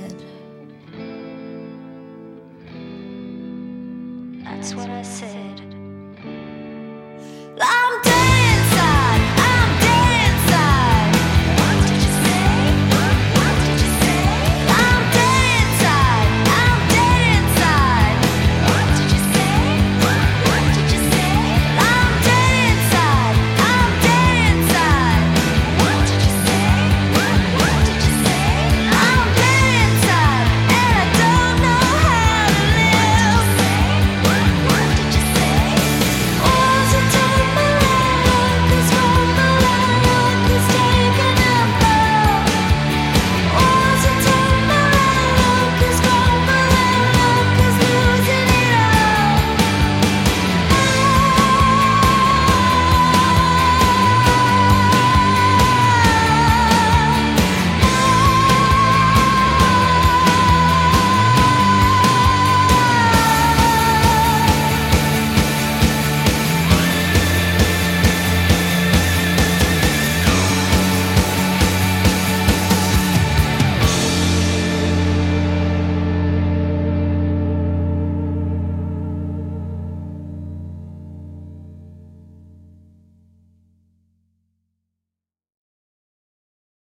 said. That's what I said.